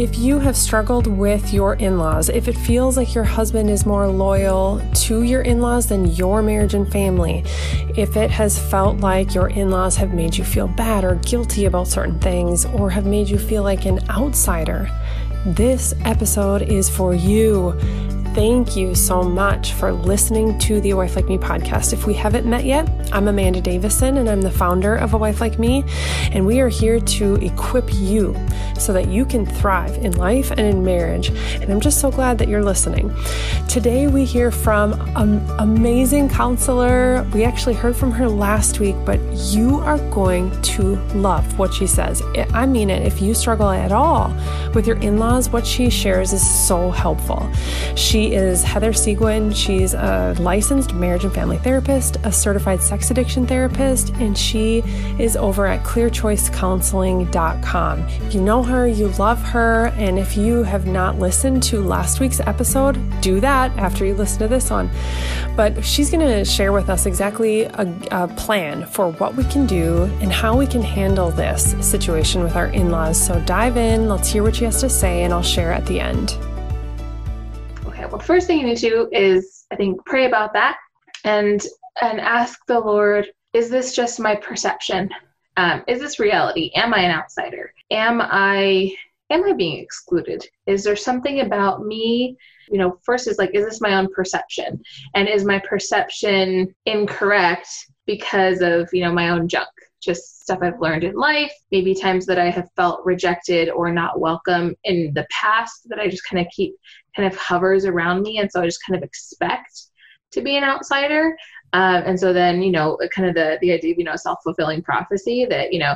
If you have struggled with your in-laws, if it feels like your husband is more loyal to your in-laws than your marriage and family, if it has felt like your in-laws have made you feel bad or guilty about certain things, or have made you feel like an outsider, this episode is for you. Thank you so much for listening to the A Wife Like Me podcast. If we haven't met yet, I'm Amanda Davison, and I'm the founder of A Wife Like Me, and we are here to equip you so that you can thrive in life and in marriage, and I'm just so glad that you're listening. Today we hear from an amazing counselor. We actually heard from her last week, but you are going to love what she says. I mean it. If you struggle at all with your in-laws, what she shares is so helpful. She is Heather Seguin. She's a licensed marriage and family therapist, a certified sex addiction therapist, and she is over at clearchoicecounseling.com. You know her, you love her, and if you have not listened to last week's episode, do that after you listen to this one. But she's going to share with us exactly a plan for what we can do and how we can handle this situation with our in-laws. So dive in, let's hear what she has to say, and I'll share at the end. Well, the first thing you need to do is, I think, pray about that and ask the Lord, is this just my perception? Is this reality? Am I an outsider? Am I being excluded? Is there something about me? You know, first is like, is this my own perception? And is my perception incorrect because of, you know, my own junk? Just stuff I've learned in life, maybe times that I have felt rejected or not welcome in the past that I just kind of keep kind of hovers around me. And so I just kind of expect to be an outsider. And so then, you know, kind of the idea of, you know, self-fulfilling prophecy that, you know,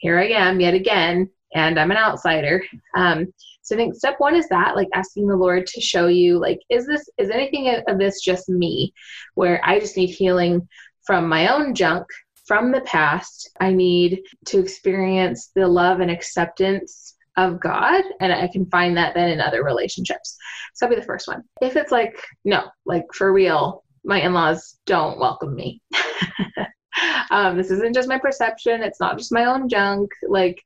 here I am yet again, and I'm an outsider. So I think step one is that, like, asking the Lord to show you, like, is anything of this just me, where I just need healing from my own junk, from the past? I need to experience the love and acceptance of God, and I can find that then in other relationships. So that'll be the first one. If it's like, no, like, for real, my in-laws don't welcome me. This isn't just my perception. It's not just my own junk. Like,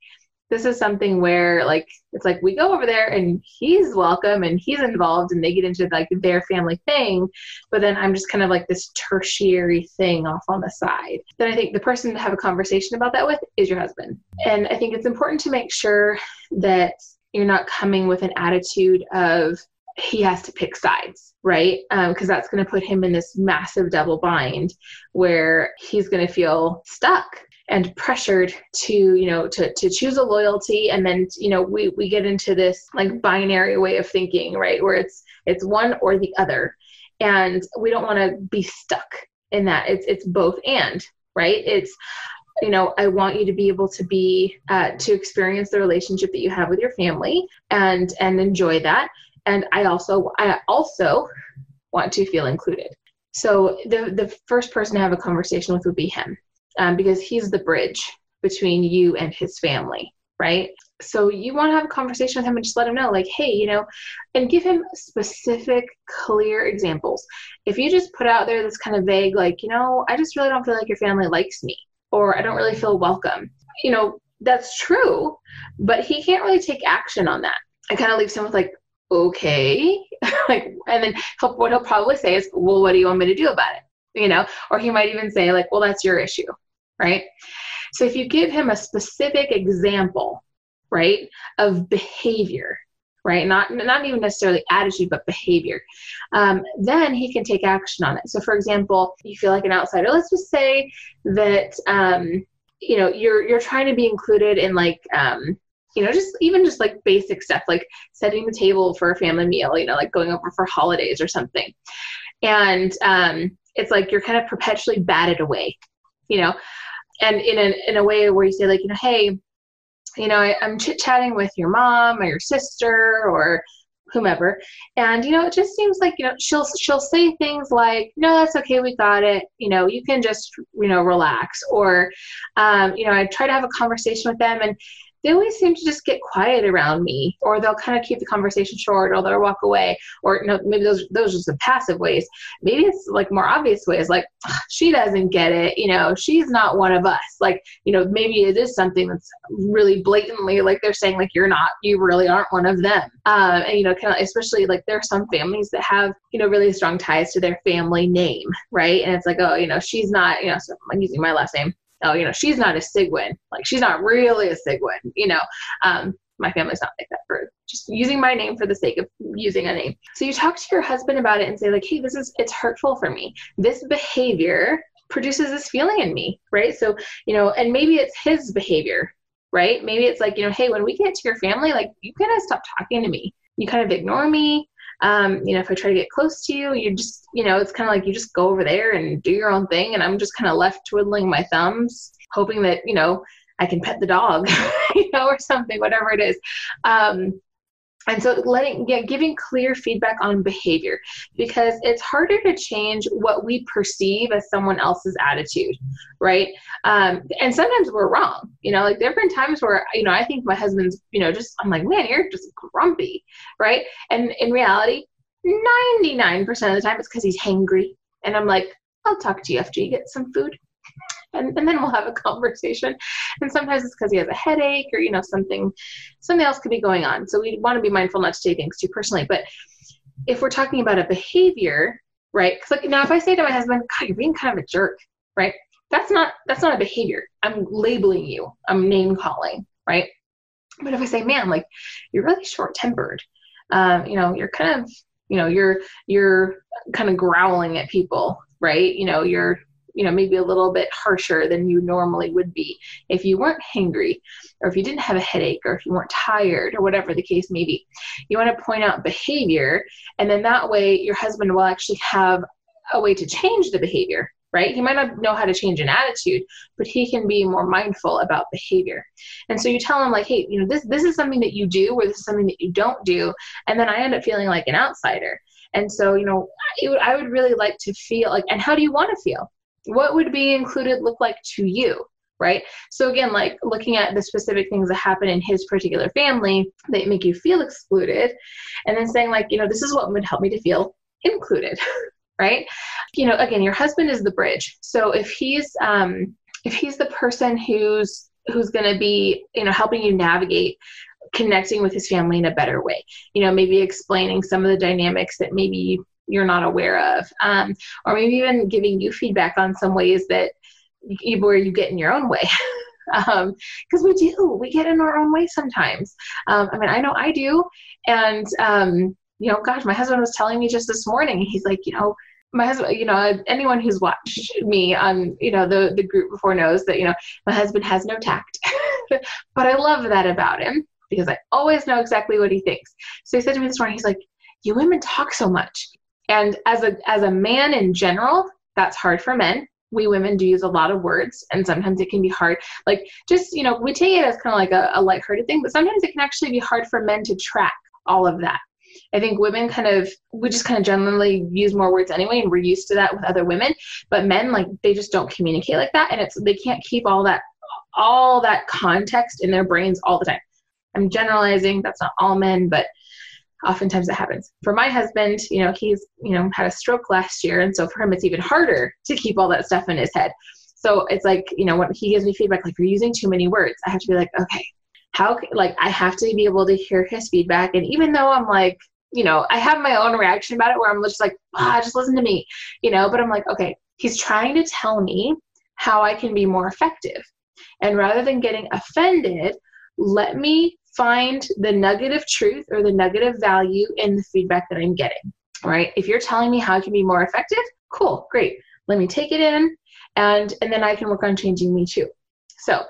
this is something where, like, it's like we go over there and he's welcome and he's involved and they get into, like, their family thing, but then I'm just kind of like this tertiary thing off on the side. Then I think the person to have a conversation about that with is your husband. And I think it's important to make sure that you're not coming with an attitude of he has to pick sides, right? Because that's going to put him in this massive double bind where he's going to feel stuck and pressured to, you know, to choose a loyalty. And then, you know, we get into this, like, binary way of thinking, right? Where it's one or the other. And we don't want to be stuck in that. It's both and, right? It's, you know, I want you to be able to be, to experience the relationship that you have with your family and enjoy that. And I also want to feel included. So the first person to have a conversation with would be him. Because he's the bridge between you and his family, right? So you want to have a conversation with him and just let him know, like, hey, you know, and give him specific, clear examples. If you just put out there this kind of vague, like, you know, I just really don't feel like your family likes me, or I don't really feel welcome, you know, that's true, but he can't really take action on that. It kind of leaves him with, like, okay. Like, and then what he'll probably say is, well, what do you want me to do about it? You know, or he might even say, like, well, that's your issue, right? So if you give him a specific example, right, of behavior, right, not even necessarily attitude, but behavior, then he can take action on it. So, for example, you feel like an outsider. Let's just say that, you know, you're trying to be included in, like, you know, just even just, like, basic stuff, like setting the table for a family meal, you know, like going over for holidays or something. And, it's like you're kind of perpetually batted away, you know, and in a way where you say, like, you know, hey, you know, I'm chit-chatting with your mom or your sister or whomever, and, you know, it just seems like, you know, she'll say things like, no, that's okay, we got it, you know, you can just, you know, relax, or, you know, I try to have a conversation with them, and they always seem to just get quiet around me, or they'll kind of keep the conversation short, or they'll walk away, or maybe those are just the passive ways. Maybe it's like more obvious ways, like she doesn't get it, she's not one of us. Like, maybe it is something that's really blatantly, like they're saying, like, you really aren't one of them. And kind of, especially like there are some families that have, really strong ties to their family name, right? And it's like, oh, she's not, so I'm using my last name. Oh, she's not a Seguin. Like, she's not really a Seguin, my family's not like that, for just using my name for the sake of using a name. So you talk to your husband about it and say, like, hey, it's hurtful for me. This behavior produces this feeling in me, right? So, and maybe it's his behavior, right? Maybe it's like, hey, when we get to your family, like, you kind of stop talking to me. You kind of ignore me. If I try to get close to you, you just, it's kind of like you just go over there and do your own thing. And I'm just kind of left twiddling my thumbs, hoping that, I can pet the dog, or something, whatever it is. And so giving clear feedback on behavior, because it's harder to change what we perceive as someone else's attitude, right? And sometimes we're wrong, like there have been times where, I think my husband's, I'm like, man, you're just grumpy, right? And in reality, 99% of the time it's because he's hangry. And I'm like, I'll talk to you after you get some food. And then we'll have a conversation. And sometimes it's because he has a headache or, something else could be going on. So we want to be mindful not to take things too personally. But if we're talking about a behavior, right? Because now if I say to my husband, God, you're being kind of a jerk, right? That's not a behavior. I'm labeling you. I'm name calling, right? But if I say, man, like, you're really short tempered, you're kind of, you're kind of growling at people, right? You're maybe a little bit harsher than you normally would be if you weren't hangry, or if you didn't have a headache, or if you weren't tired, or whatever the case may be. You want to point out behavior, and then that way your husband will actually have a way to change the behavior, right? He might not know how to change an attitude, but he can be more mindful about behavior. And so you tell him, like, hey, this is something that you do, or this is something that you don't do, and then I end up feeling like an outsider. And so, I would really like to feel like, and how do you want to feel? What would being included look like to you, right? So again, like looking at the specific things that happen in his particular family that make you feel excluded, and then saying, like, this is what would help me to feel included, right? Again, your husband is the bridge. So if he's the person who's going to be, helping you navigate connecting with his family in a better way, maybe explaining some of the dynamics that maybe you're not aware of, or maybe even giving you feedback on some ways that where you get in your own way. Because we get in our own way sometimes. I know I do. And, gosh, my husband was telling me just this morning, he's like, my husband, anyone who's watched me on, the group before knows that, my husband has no tact, but I love that about him because I always know exactly what he thinks. So he said to me this morning, he's like, you women talk so much. And as a man in general, that's hard for men. We women do use a lot of words, and sometimes it can be hard. Like just, we take it as kind of like a lighthearted thing, but sometimes it can actually be hard for men to track all of that. I think women we just generally use more words anyway, and we're used to that with other women, but men, like, they just don't communicate like that. And they can't keep all that context in their brains all the time. I'm generalizing. That's not all men, but oftentimes it happens. For my husband, he's, had a stroke last year. And so for him, it's even harder to keep all that stuff in his head. So it's like, when he gives me feedback, like, you're using too many words, I have to be like, okay, I have to be able to hear his feedback. And even though I'm like, I have my own reaction about it where I'm just like, just listen to me, but I'm like, okay, he's trying to tell me how I can be more effective. And rather than getting offended, let me find the nugget of truth or the nugget of value in the feedback that I'm getting, right? If you're telling me how I can be more effective, cool, great. Let me take it in, and then I can work on changing me too. So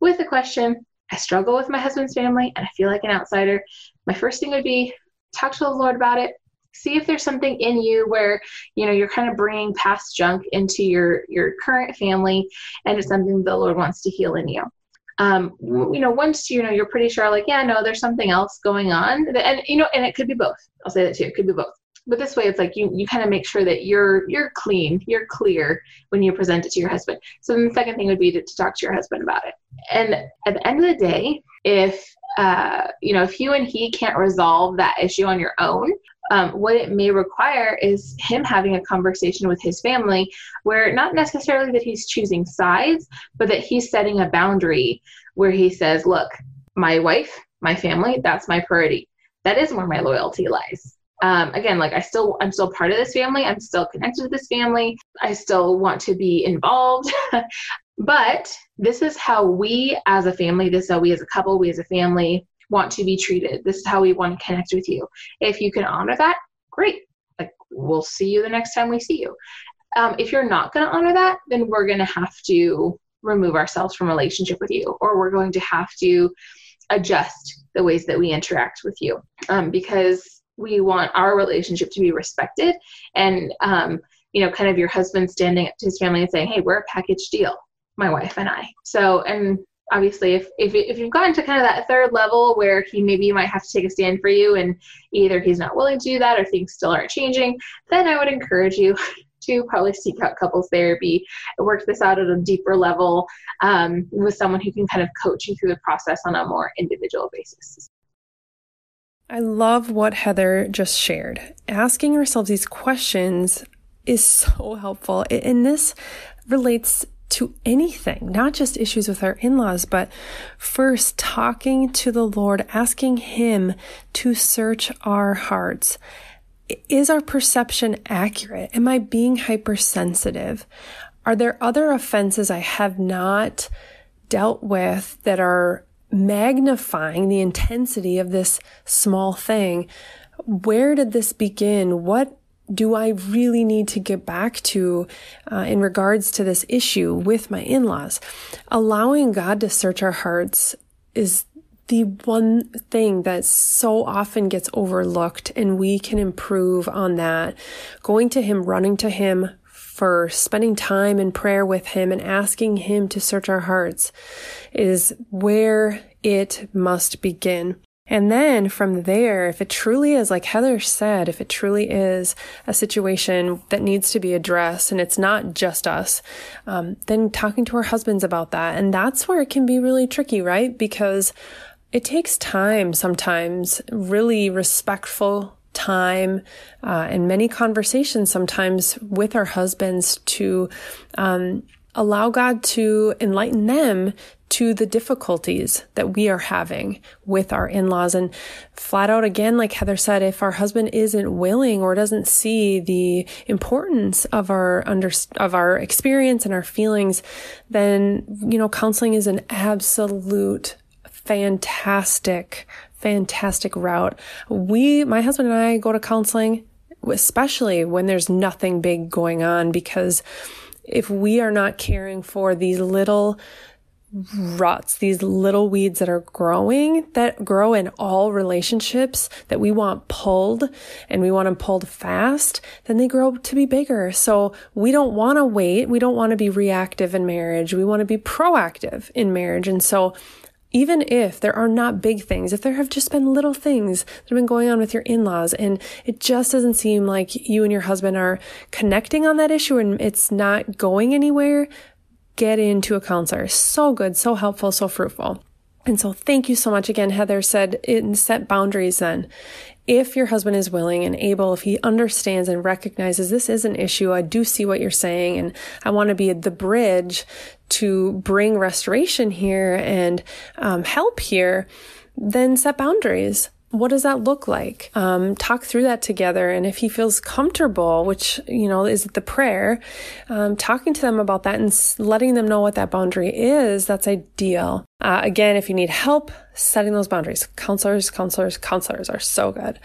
with the question, I struggle with my husband's family and I feel like an outsider. My first thing would be talk to the Lord about it. See if there's something in you where, you're kind of bringing past junk into your current family, and it's something the Lord wants to heal in you. Once, you're pretty sure, like, yeah, no, there's something else going on, and it could be both. I'll say that too. It could be both. But this way, it's like you kind of make sure that you're clean, you're clear when you present it to your husband. So then the second thing would be to talk to your husband about it. And at the end of the day, if you and he can't resolve that issue on your own, what it may require is him having a conversation with his family where not necessarily that he's choosing sides, but that he's setting a boundary where he says, look, my wife, my family, that's my priority. That is where my loyalty lies. Again, like I'm still part of this family. I'm still connected to this family. I still want to be involved, but this is how we as a family, this is how we as a couple, we as a family want to be treated. This is how we want to connect with you. If you can honor that, great. Like, we'll see you the next time we see you. If you're not going to honor that, then we're going to have to remove ourselves from relationship with you, or we're going to have to adjust the ways that we interact with you, because we want our relationship to be respected. And, kind of your husband standing up to his family and saying, hey, we're a package deal, my wife and I. So, and obviously if you've gotten to kind of that third level where he maybe might have to take a stand for you and either he's not willing to do that or things still aren't changing, then I would encourage you to probably seek out couples therapy and work this out at a deeper level with someone who can kind of coach you through the process on a more individual basis. I love what Heather just shared. Asking ourselves these questions is so helpful. And this relates to anything, not just issues with our in-laws, but first talking to the Lord, asking Him to search our hearts. Is our perception accurate? Am I being hypersensitive? Are there other offenses I have not dealt with that are magnifying the intensity of this small thing? Where did this begin? What do I really need to get back to in regards to this issue with my in-laws? Allowing God to search our hearts is the one thing that so often gets overlooked, and we can improve on that. Going to Him, running to Him first, spending time in prayer with Him and asking Him to search our hearts is where it must begin. And then from there, if it truly is, like Heather said, if it truly is a situation that needs to be addressed and it's not just us, then talking to our husbands about that. And that's where it can be really tricky, right? Because it takes time sometimes, really respectful time, and many conversations sometimes with our husbands to allow God to enlighten them to the difficulties that we are having with our in-laws. And flat out, again, like Heather said, if our husband isn't willing or doesn't see the importance of our experience and our feelings, then, counseling is an absolute fantastic route. My husband and I go to counseling, especially when there's nothing big going on, because if we are not caring for these little ruts, these little weeds that grow in all relationships that we want pulled, and we want them pulled fast, then they grow to be bigger. So we don't want to wait. We don't want to be reactive in marriage. We want to be proactive in marriage. And so even if there are not big things, if there have just been little things that have been going on with your in-laws and it just doesn't seem like you and your husband are connecting on that issue and it's not going anywhere, get into a counselor. So good, so helpful, so fruitful. And so thank you so much. Again, Heather said, set boundaries then. If your husband is willing and able, if he understands and recognizes this is an issue, I do see what you're saying, and I want to be the bridge to bring restoration here and help here, then set boundaries. What does that look like? Talk through that together. And if he feels comfortable, which, is the prayer, talking to them about that and letting them know what that boundary is, that's ideal. Again, if you need help setting those boundaries, counselors are so good.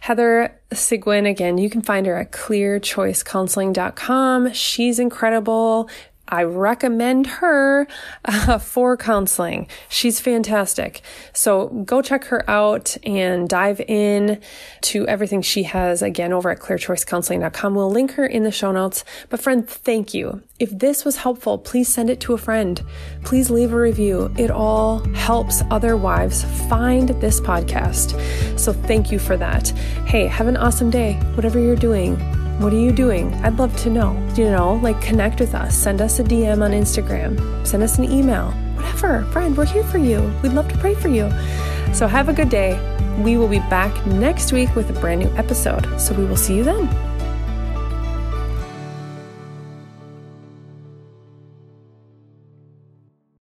Heather Seguin, again, you can find her at clearchoicecounseling.com. She's incredible. I recommend her for counseling. She's fantastic. So go check her out and dive in to everything she has, again, over at clearchoicecounseling.com. We'll link her in the show notes. But friend, thank you. If this was helpful, please send it to a friend. Please leave a review. It all helps other wives find this podcast. So thank you for that. Hey, have an awesome day. Whatever you're doing, what are you doing? I'd love to know. You know, like, connect with us. Send us a DM on Instagram. Send us an email. Whatever. Friend, we're here for you. We'd love to pray for you. So have a good day. We will be back next week with a brand new episode. So we will see you then.